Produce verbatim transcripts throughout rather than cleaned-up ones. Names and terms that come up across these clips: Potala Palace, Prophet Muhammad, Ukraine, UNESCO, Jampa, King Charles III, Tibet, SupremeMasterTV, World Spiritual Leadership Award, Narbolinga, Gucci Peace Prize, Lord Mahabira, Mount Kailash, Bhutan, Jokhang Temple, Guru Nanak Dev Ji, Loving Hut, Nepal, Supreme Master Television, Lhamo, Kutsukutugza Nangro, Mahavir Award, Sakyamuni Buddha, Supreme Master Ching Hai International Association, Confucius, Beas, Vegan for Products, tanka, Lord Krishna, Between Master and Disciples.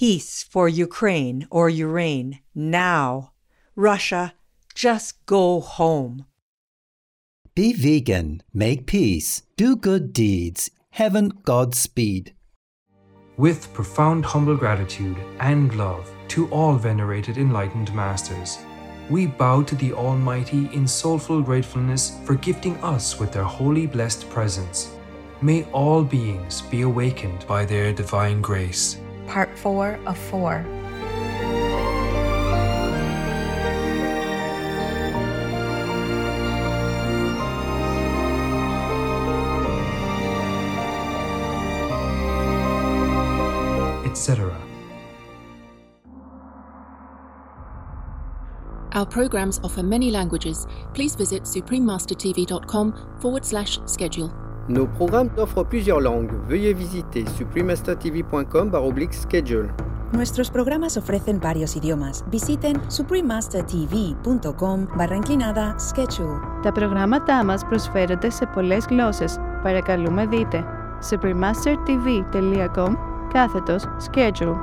Peace for Ukraine or Ukraine now. Russia, just go home. Be vegan, make peace, do good deeds, heaven Godspeed. With profound humble gratitude and love to all venerated enlightened masters, we bow to the Almighty in soulful gratefulness for gifting us with their holy blessed presence. May all beings be awakened by their divine grace. Part four of four. Our programs offer many languages. Please visit suprememastertv.com forward slash schedule. Nos programmes offrent plusieurs langues. Veuillez visiter suprememastertv.com baroblique schedule. Nuestros programas ofrecen varios idiomas. Visiten suprememastertv.com barra inclinada schedule. Τα προγράμματά μας προσφέρονται σε πολλές γλώσσες. Παρακαλούμε δείτε suprememastertv.com κάθετος schedule.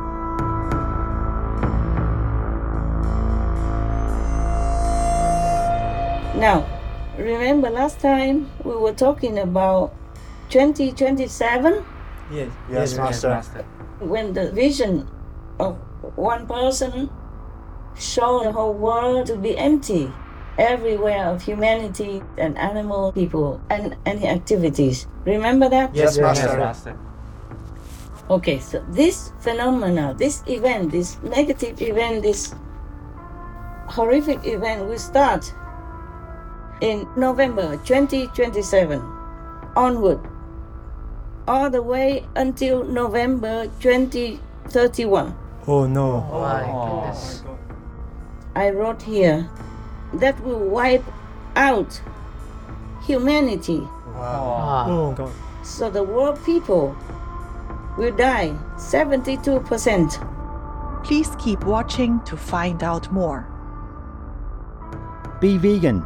Now, remember last time we were talking about twenty twenty-seven? Yes, yes, Master. Master. When the vision of one person showed the whole world to be empty, everywhere of humanity and animal people and any activities. Remember that? Yes, yes, Master. Yes, Master. Okay, so this phenomena, this event, this negative event, this horrific event will start in November twenty twenty-seven onward, all the way until November twenty thirty-one. Oh no. Oh my goodness. I wrote here that will wipe out humanity. Wow. Oh God. So the world people will die, seventy-two percent. Please keep watching to find out more. Be vegan.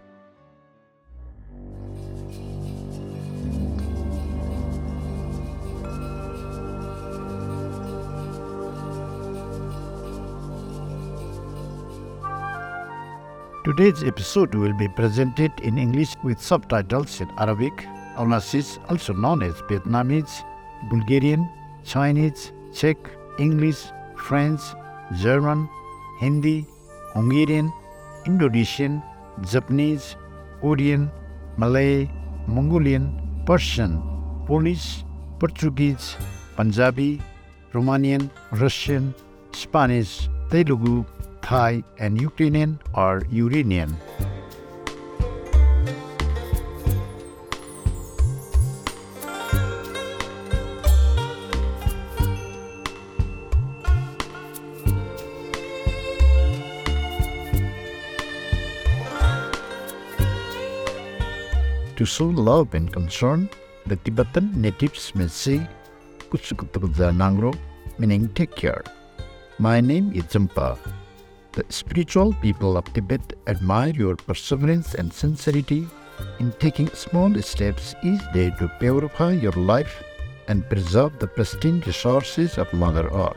Today's episode will be presented in English with subtitles in Arabic, Onassis, also known as Vietnamese, Bulgarian, Chinese, Czech, English, French, German, Hindi, Hungarian, Indonesian, Japanese, Korean, Malay, Mongolian, Persian, Polish, Portuguese, Punjabi, Romanian, Russian, Spanish, Telugu, Thai and Ukrainian or Uranian. To show love and concern, the Tibetan natives may say Kutsukutugza Nangro, meaning take care. My name is Jampa. The spiritual people of Tibet admire your perseverance and sincerity in taking small steps each day to purify your life and preserve the pristine resources of Mother Earth.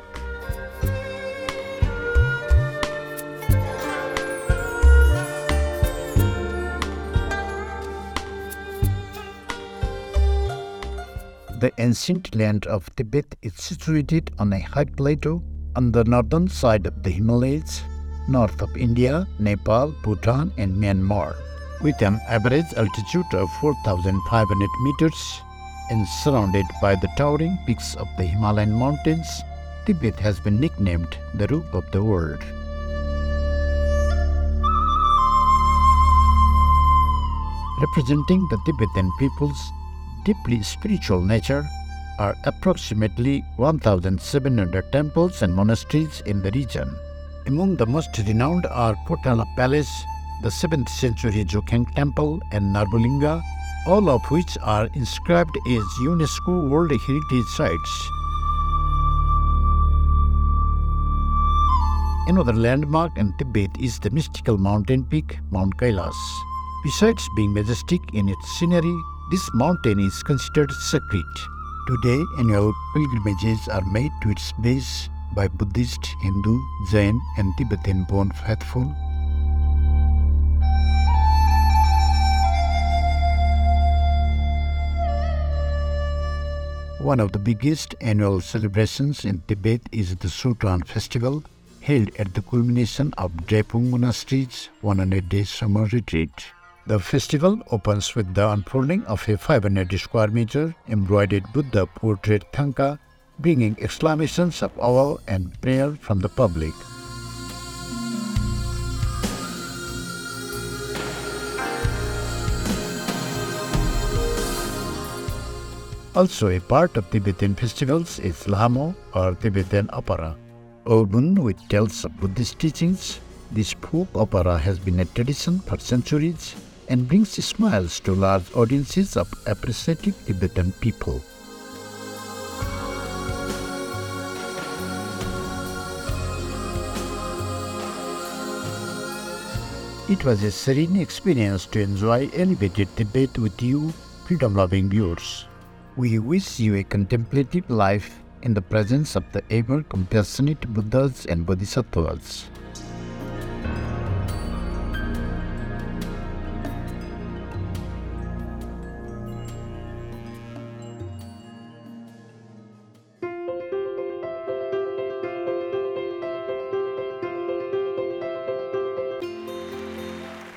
The ancient land of Tibet is situated on a high plateau on the northern side of the Himalayas, north of India, Nepal, Bhutan and Myanmar, with an average altitude of four thousand five hundred meters and surrounded by the towering peaks of the Himalayan mountains, Tibet has been nicknamed the roof of the world. Representing the Tibetan people's deeply spiritual nature are approximately one thousand seven hundred temples and monasteries in the region. Among the most renowned are Potala Palace, the seventh century Jokhang Temple and Narbolinga, all of which are inscribed as UNESCO World Heritage Sites. Another landmark in Tibet is the mystical mountain peak, Mount Kailash. Besides being majestic in its scenery, this mountain is considered sacred. Today, annual pilgrimages are made to its base by Buddhist, Hindu, Jain and Tibetan-born faithful. One of the biggest annual celebrations in Tibet is the Sutan Festival, held at the culmination of Drepung Monastery's one hundred day summer retreat. The festival opens with the unfurling of a five hundred square meter embroidered Buddha portrait tanka, bringing exclamations of awe and prayer from the public. Also a part of Tibetan festivals is Lhamo or Tibetan opera. Woven with tales of Buddhist teachings, this folk opera has been a tradition for centuries and brings smiles to large audiences of appreciative Tibetan people. It was a serene experience to enjoy elevated Tibet with you, freedom-loving viewers. We wish you a contemplative life in the presence of the ever-compassionate Buddhas and Bodhisattvas.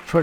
For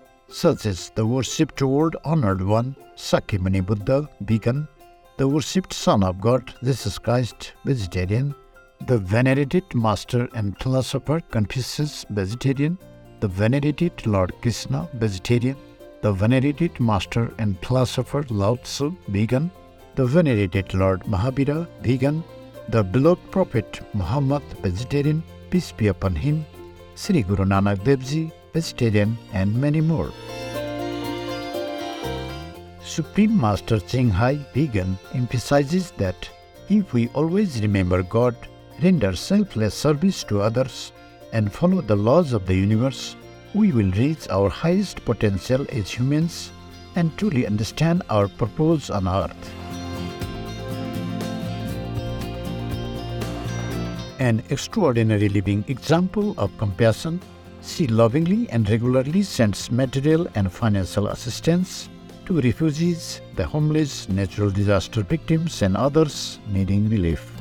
such as the worshipped World Honored One, Sakyamuni Buddha, Vegan, the worshipped Son of God, Jesus Christ, vegetarian, the venerated Master and Philosopher Confucius, vegetarian, the venerated Lord Krishna, vegetarian, the venerated Master and Philosopher Lao Tzu, Vegan, the venerated Lord Mahabira, Vegan, the beloved Prophet Muhammad, vegetarian, peace be upon him, Sri Guru Nanak Dev Ji, vegetarian, and many more. Supreme Master Ching Hai, Vegan, emphasizes that if we always remember God, render selfless service to others, and follow the laws of the universe, we will reach our highest potential as humans and truly understand our purpose on earth. An extraordinary living example of compassion, she lovingly and regularly sends material and financial assistance to refugees, the homeless, natural disaster victims, and others needing relief.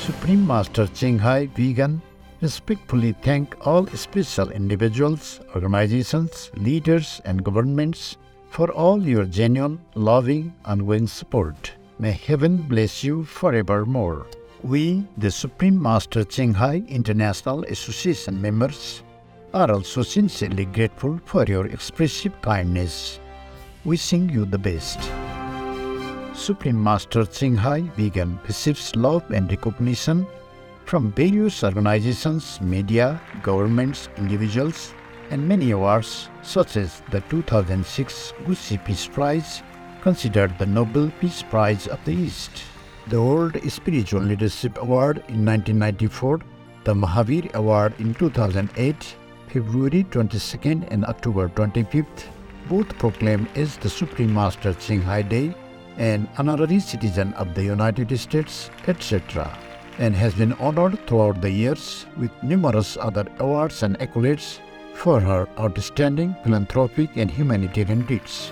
Supreme Master Ching Hai, Vegan, respectfully thank all special individuals, organizations, leaders, and governments for all your genuine, loving, ongoing support. May heaven bless you forevermore. We, the Supreme Master Ching Hai International Association members, are also sincerely grateful for your expressive kindness. Wishing you the best. Supreme Master Ching Hai, Vegan, receives love and recognition from various organizations, media, governments, individuals, and many awards such as the two thousand six Gucci Peace Prize, considered the Nobel Peace Prize of the East, the World Spiritual Leadership Award in nineteen ninety-four, the Mahavir Award in two thousand eight, February twenty-second and October twenty-fifth, both proclaimed as the Supreme Master Ching Hai Day, an honorary citizen of the United States, et cetera, and has been honored throughout the years with numerous other awards and accolades for her outstanding philanthropic and humanitarian deeds.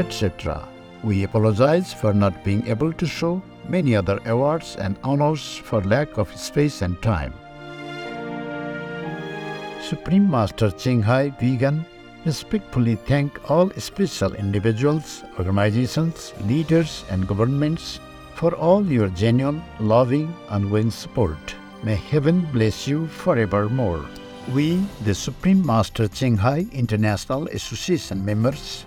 et cetera. We apologize for not being able to show many other awards and honors for lack of space and time. Supreme Master Ching Hai Vegan respectfully thank all special individuals, organizations, leaders and governments for all your genuine, loving, ongoing support. May heaven bless you forevermore. We, the Supreme Master Ching Hai International Association members,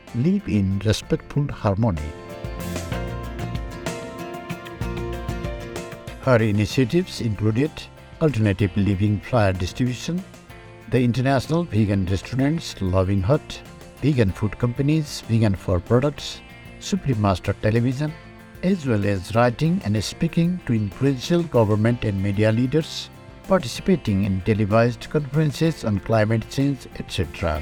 live in respectful harmony. Her initiatives included alternative living flyer distribution, the international vegan restaurants Loving Hut, vegan food companies Vegan for Products, Supreme Master Television, as well as writing and speaking to influential government and media leaders, participating in televised conferences on climate change, et cetera.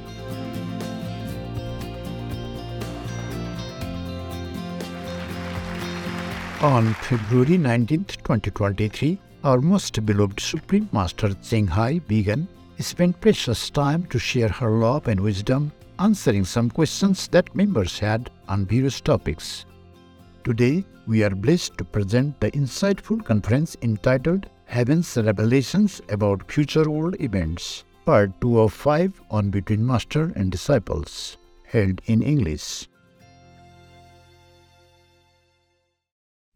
On February nineteenth, twenty twenty-three, our most beloved Supreme Master Ching Hai Vegan spent precious time to share her love and wisdom, answering some questions that members had on various topics. Today, we are blessed to present the insightful conference entitled Heaven's Revelations About Future World Events, Part two of five on Between Master and Disciples, held in English.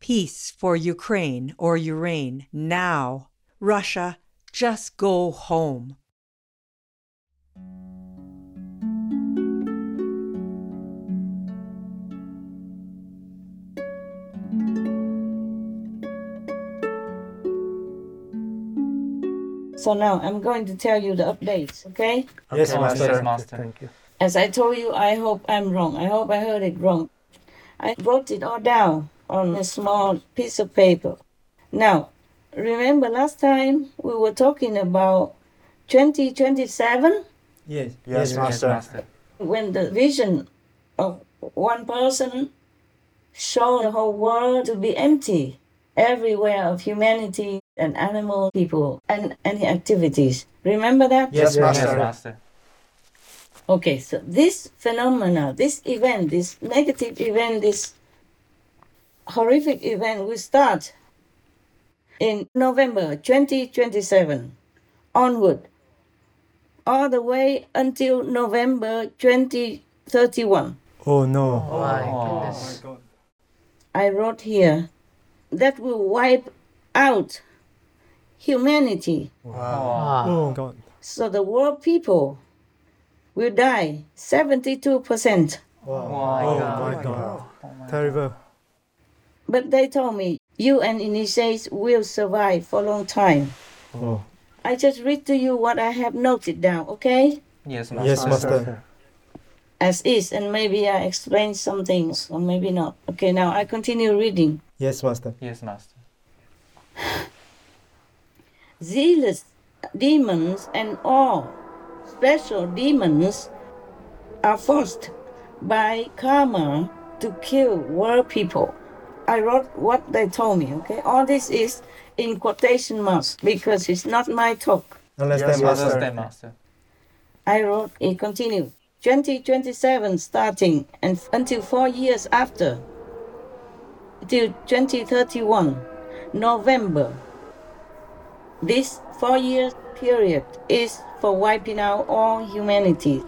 Peace for Ukraine or Ukraine now. Russia, just go home. So now I'm going to tell you the updates, okay? Yes, okay. Master. Yes, Master. Thank you. As I told you, I hope I'm wrong. I hope I heard it wrong. I wrote it all down on a small piece of paper. Now, remember last time we were talking about twenty twenty-seven? Yes, yes, yes Master. Master. When the vision of one person showed the whole world to be empty, everywhere of humanity and animal people and any activities. Remember that? Yes, yes Master. Yes, Master. Okay, so this phenomena, this event, this negative event, this horrific event will start in November twenty twenty-seven onward, all the way until November twenty thirty-one. Oh no! Oh my goodness! Oh my God. I wrote here that will wipe out humanity. Wow! Oh God! So the world people will die seventy-two percent. Wow! Oh my God! Terrible. But they told me, you and initiates will survive for a long time. Oh. I just read to you what I have noted down, okay? Yes, Master. Yes, Master. As is, and maybe I explained some things, or maybe not. Okay, now I continue reading. Yes, Master. Yes, Master. Zealous demons and all special demons are forced by karma to kill world people. I wrote what they told me, okay? All this is in quotation marks because it's not my talk. Unless yes, they master. Master. master. I wrote, it continued, twenty twenty-seven starting and f- until four years after, till twenty thirty-one, November. This four year period is for wiping out all humanity,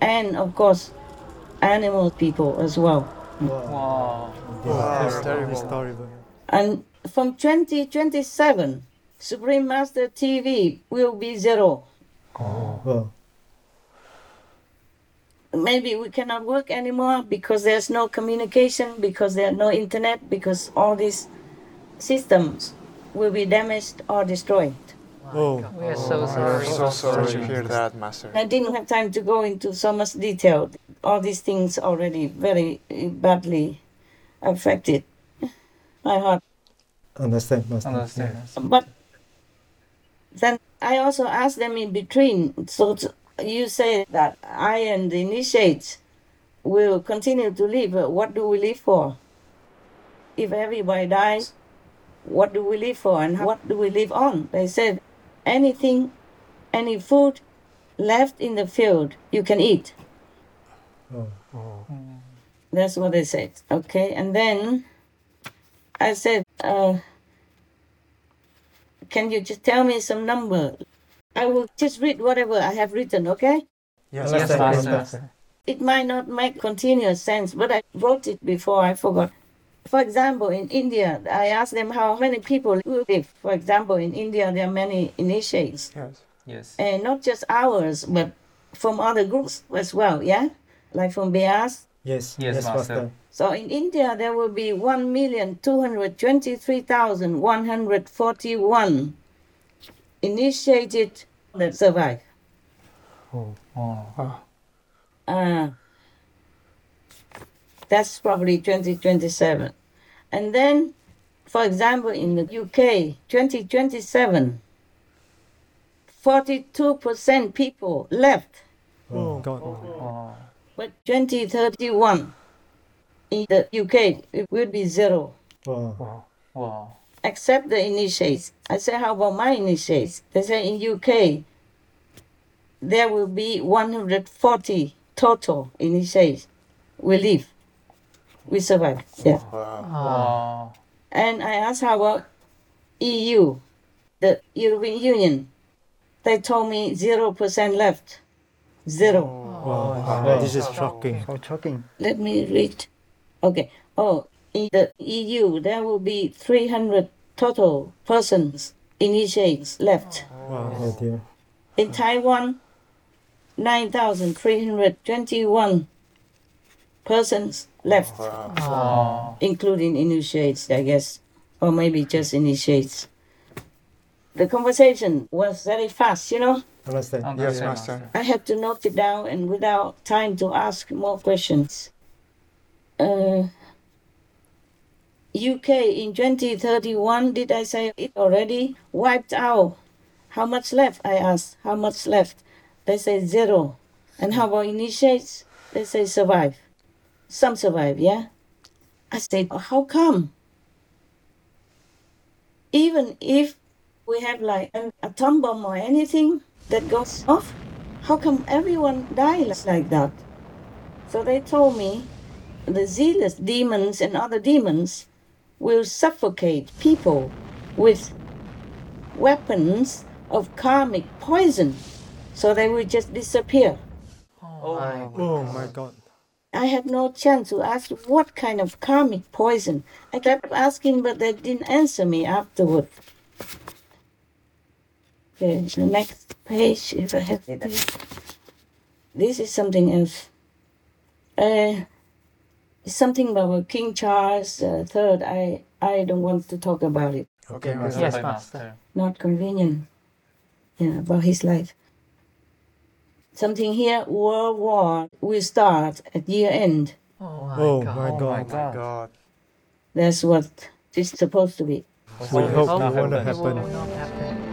and of course, animal people as well. Wow, wow. wow. That's terrible. That's terrible. And from twenty twenty-seven, Supreme Master T V will be zero. Oh. Wow. Maybe we cannot work anymore because there's no communication, because there's no internet, because all these systems will be damaged or destroyed. Oh, we are so sorry. I'm so sorry to hear that, Master. I didn't have time to go into so much detail. All these things already very badly affected my heart. Understand, Master. Understand. But then I also asked them in between, so you say that I and the initiates will continue to live. What do we live for? If everybody dies, what do we live for and what do we live on? They said, anything, any food left in the field, you can eat. Oh. Oh. That's what they said. Okay, and then I said, uh, can you just tell me some number? I will just read whatever I have written, okay? Yes, yes, yes, yes. It might not make continuous sense, but I wrote it before I forgot. For example, in India, I asked them how many people will live. For example, in India, there are many initiates. Yes, yes. And not just ours, but from other groups as well, yeah? Like from Beas. Yes, yes, yes, Master. So in India, there will be one million two hundred twenty-three thousand one hundred forty-one initiated that survive. Oh, oh, oh. Uh, that's probably twenty twenty-seven. And then, for example, in the U K, twenty twenty-seven, forty-two percent people left. Oh, God. Oh. But twenty thirty-one, in the U K, it will be zero. Wow. Wow. Wow. Except the initiates. I say, how about my initiates? They say in U K, there will be one hundred forty total initiates. We live. We survive. Yeah. Wow. Wow. And I asked, how about E U, the European Union? They told me zero percent left. Zero. Wow. Wow. Wow. This is shocking. How shocking. Let me read. Okay. Oh. In the E U, there will be three hundred total persons, initiates, left. Wow. Oh dear. In Taiwan, nine thousand three hundred twenty-one persons left, wow. Wow. Including initiates, I guess, or maybe just initiates. The conversation was very fast, you know? Understand. Yes, Master. I had to note it down and without time to ask more questions. Uh... U K in twenty thirty-one, did I say it already? Wiped out. How much left? I asked. How much left? They say zero. And how about initiates? They say survive. Some survive, yeah? I said, how come? Even if we have like an atom bomb or anything that goes off, how come everyone dies like that? So they told me the zealous demons and other demons will suffocate people with weapons of karmic poison, so they will just disappear. Oh my, oh my God. I had no chance to ask what kind of karmic poison. I kept asking, but they didn't answer me afterward. Okay, the next page, if I have this. This is something else. Uh, Something about King Charles the Third, uh, I, I don't want to talk about it. Okay, Master. Yes, Master. Not convenient. Yeah, about his life. Something here, World War will start at year end. Oh, my, oh, God. My, God. Oh my God. That's what it's supposed to be. We, we hope that won't happen. happen.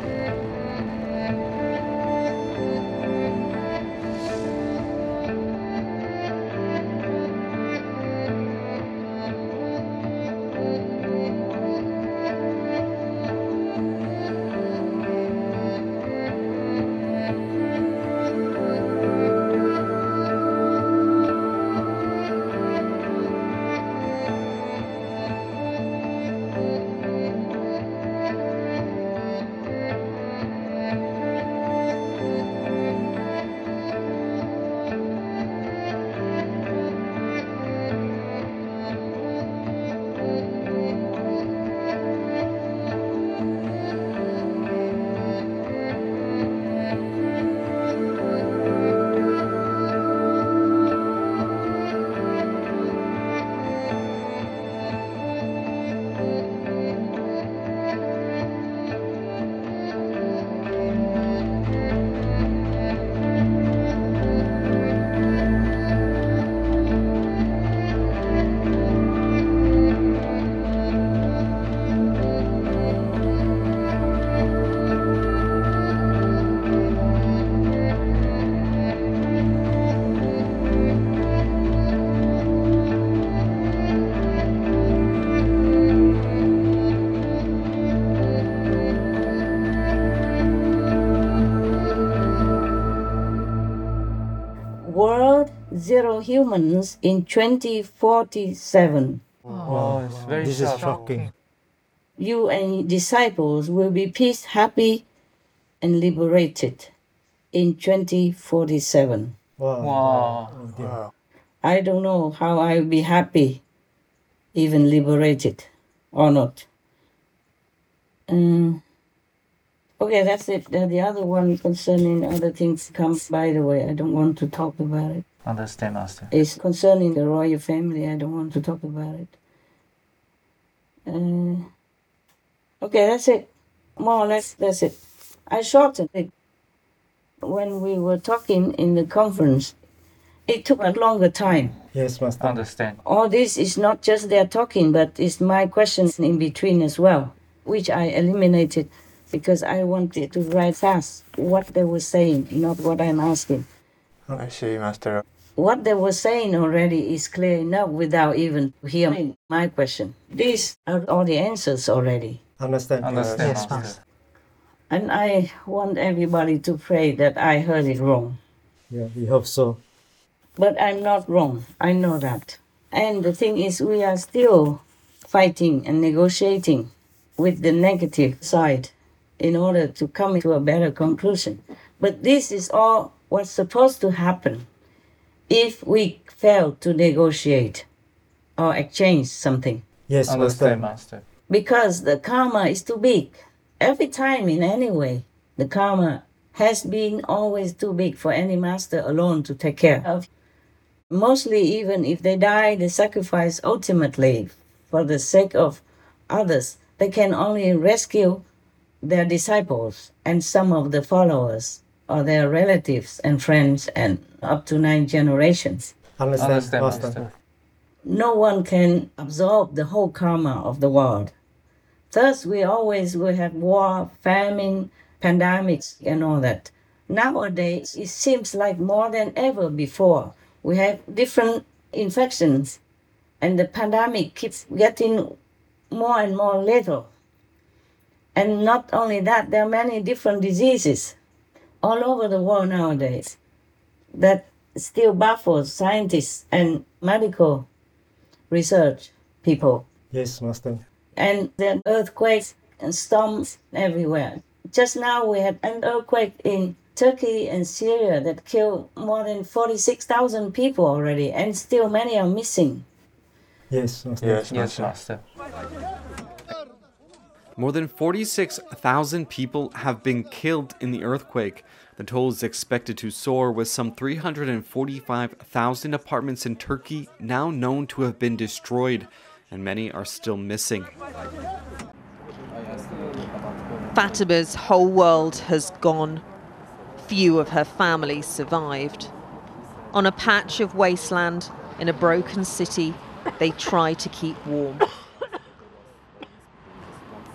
zero humans in twenty forty-seven. Wow, wow. It's very this tough. Is shocking. You and disciples will be peace, happy, and liberated in twenty forty-seven. Wow. Wow. Wow. I don't know how I'll be happy, even liberated or not. Um, okay, that's it. The, the other one concerning other things comes by the way. I don't want to talk about it. Understand, Master. It's concerning the royal family. I don't want to talk about it. Uh, okay, that's it. More or less, that's it. I shortened it. When we were talking in the conference, it took a longer time. Yes, Master. Understand. All this is not just their talking, but it's my questions in between as well, which I eliminated because I wanted to write fast what they were saying, not what I'm asking. I see, Master. What they were saying already is clear enough without even hearing my question. These are all the answers already. Understand. Understand. Yes, Master. And I want everybody to pray that I heard it wrong. Yeah, we hope so. But I'm not wrong. I know that. And the thing is, we are still fighting and negotiating with the negative side in order to come to a better conclusion. But this is all what's supposed to happen if we fail to negotiate or exchange something. Yes, Understand, Master. Because the karma is too big. Every time in any way, the karma has been always too big for any master alone to take care of. Mostly even if they die, they sacrifice ultimately for the sake of others. They can only rescue their disciples and some of the followers or their relatives and friends and up to nine generations. Understand, Understand Master. No one can absorb the whole karma of the world. Thus, we always will have war, famine, pandemics, and all that. Nowadays, it seems like more than ever before, we have different infections, and the pandemic keeps getting more and more lethal. And not only that, there are many different diseases all over the world nowadays that still baffles scientists and medical research people. Yes, Master. And there are earthquakes and storms everywhere. Just now we had an earthquake in Turkey and Syria that killed more than forty-six thousand people already, and still many are missing. Yes, Master. Yes, yes, Master. More than forty-six thousand people have been killed in the earthquake. The toll is expected to soar, with some three hundred forty-five thousand apartments in Turkey now known to have been destroyed, and many are still missing. Fatima's whole world has gone. Few of her family survived. On a patch of wasteland in a broken city, they try to keep warm.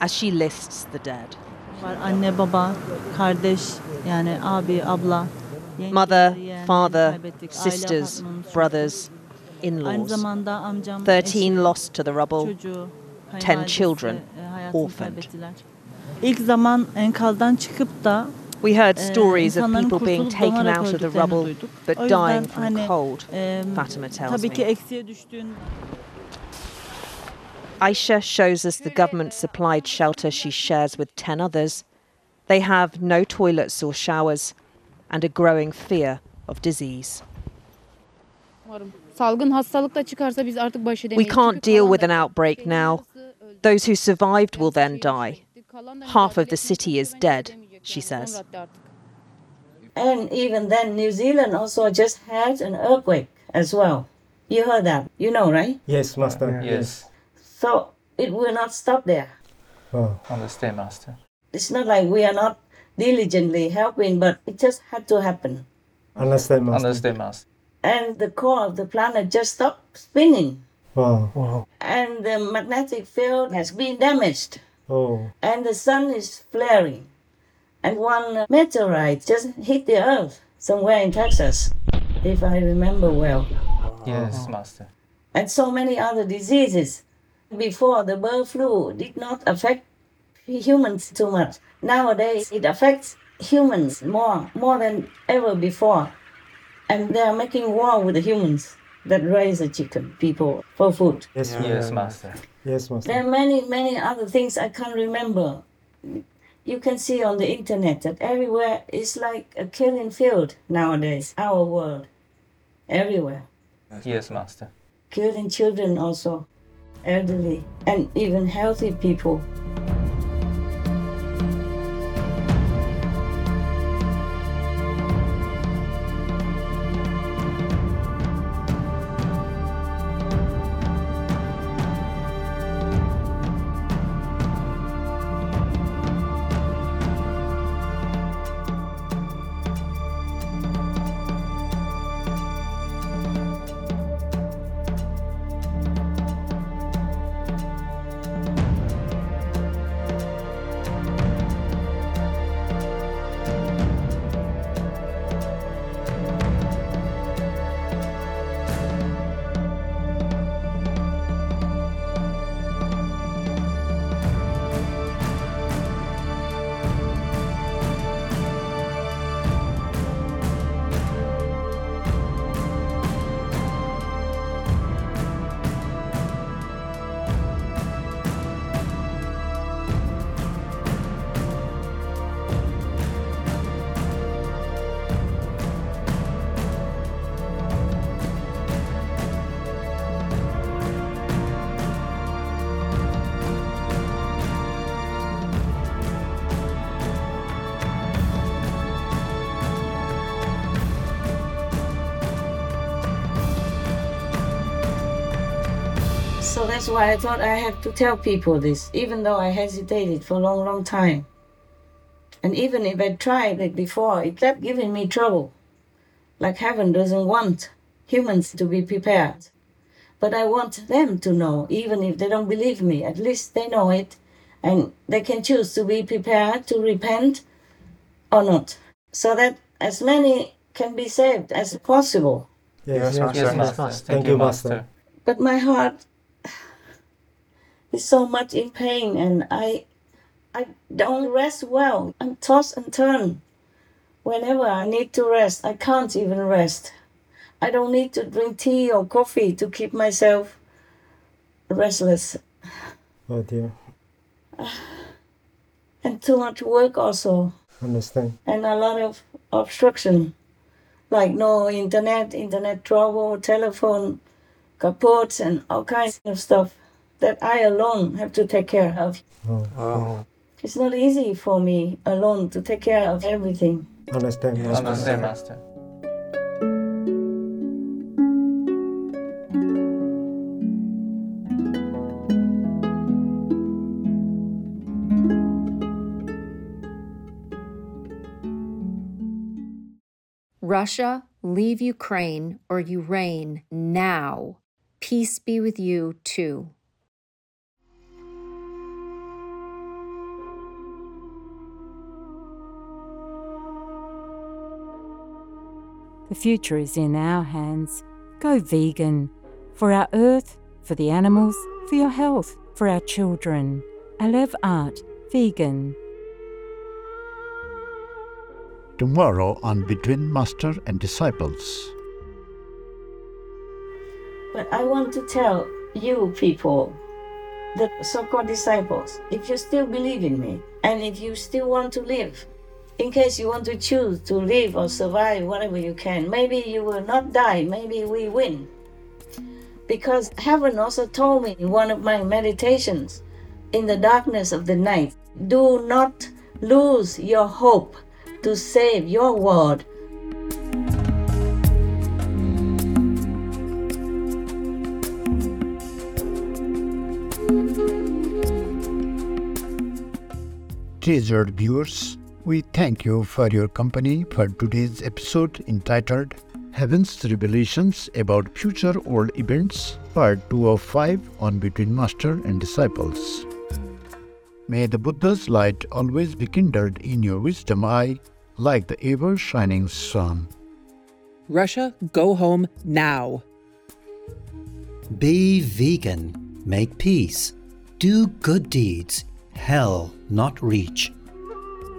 As she lists the dead. Mother, father, sisters, brothers, in-laws, thirteen lost to the rubble, ten children orphaned. We heard stories of people being taken out of the rubble but dying from cold, Fatima tells me. Aisha shows us the government-supplied shelter she shares with ten others. They have no toilets or showers and a growing fear of disease. We can't deal with an outbreak now. Those who survived will then die. Half of the city is dead, she says. And even then, New Zealand also just had an earthquake as well. You heard that, you know, right? Yes, Master. Yes. So it will not stop there. Oh, understand, Master. It's not like we are not diligently helping, but it just had to happen. Understand, Master. Understand, Master. And the core of the planet just stopped spinning. Wow. Wow. And the magnetic field has been damaged. Oh. And the sun is flaring. And one meteorite just hit the earth somewhere in Texas, if I remember well. Yes, Master. And so many other diseases. Before, the bird flu did not affect humans too much. Nowadays, it affects humans more, more than ever before. And they're making war with the humans that raise the chicken people for food. Yes, yeah. yes, master. Yes, master. There are many, many other things I can't remember. You can see on the internet that everywhere is like a killing field nowadays, our world, everywhere. Yes, master. Killing children also, elderly, and even healthy people. So that's why I thought I had to tell people this, even though I hesitated for a long, long time. And even if I tried it before, it kept giving me trouble. Like heaven doesn't want humans to be prepared. But I want them to know, even if they don't believe me, at least they know it. And they can choose to be prepared, to repent or not. So that as many can be saved as possible. Yes, yes, master. yes master. master. Thank you, Master. But my heart is so much in pain, and I I don't rest well. I'm tossed and turned. Whenever I need to rest, I can't even rest. I don't need to drink tea or coffee to keep myself restless. Oh dear. And too much work also. Understand. And a lot of obstruction, like no internet, internet trouble, telephone capotes, and all kinds of stuff that I alone have to take care of. Oh. Oh. It's not easy for me alone to take care of everything. Understand, Master. Understand, Master. Russia, leave Ukraine or you reign now. Peace be with you too. The future is in our hands. Go vegan. For our earth, for the animals, for your health, for our children. I love art, vegan. Tomorrow on Between Master and Disciples. But I want to tell you people, the so-called disciples, if you still believe in me, and if you still want to live, in case you want to choose to live or survive, whatever you can, maybe you will not die, maybe we win. Because heaven also told me in one of my meditations, in the darkness of the night, do not lose your hope to save your world. Treasured viewers, we thank you for your company for today's episode entitled Heaven's Revelations About Future World Events, Part two oh five on Between Master and Disciples. May the Buddha's light always be kindled in your wisdom eye, like the ever-shining sun. Russia, go home now. Be vegan, make peace, do good deeds, hell not reach.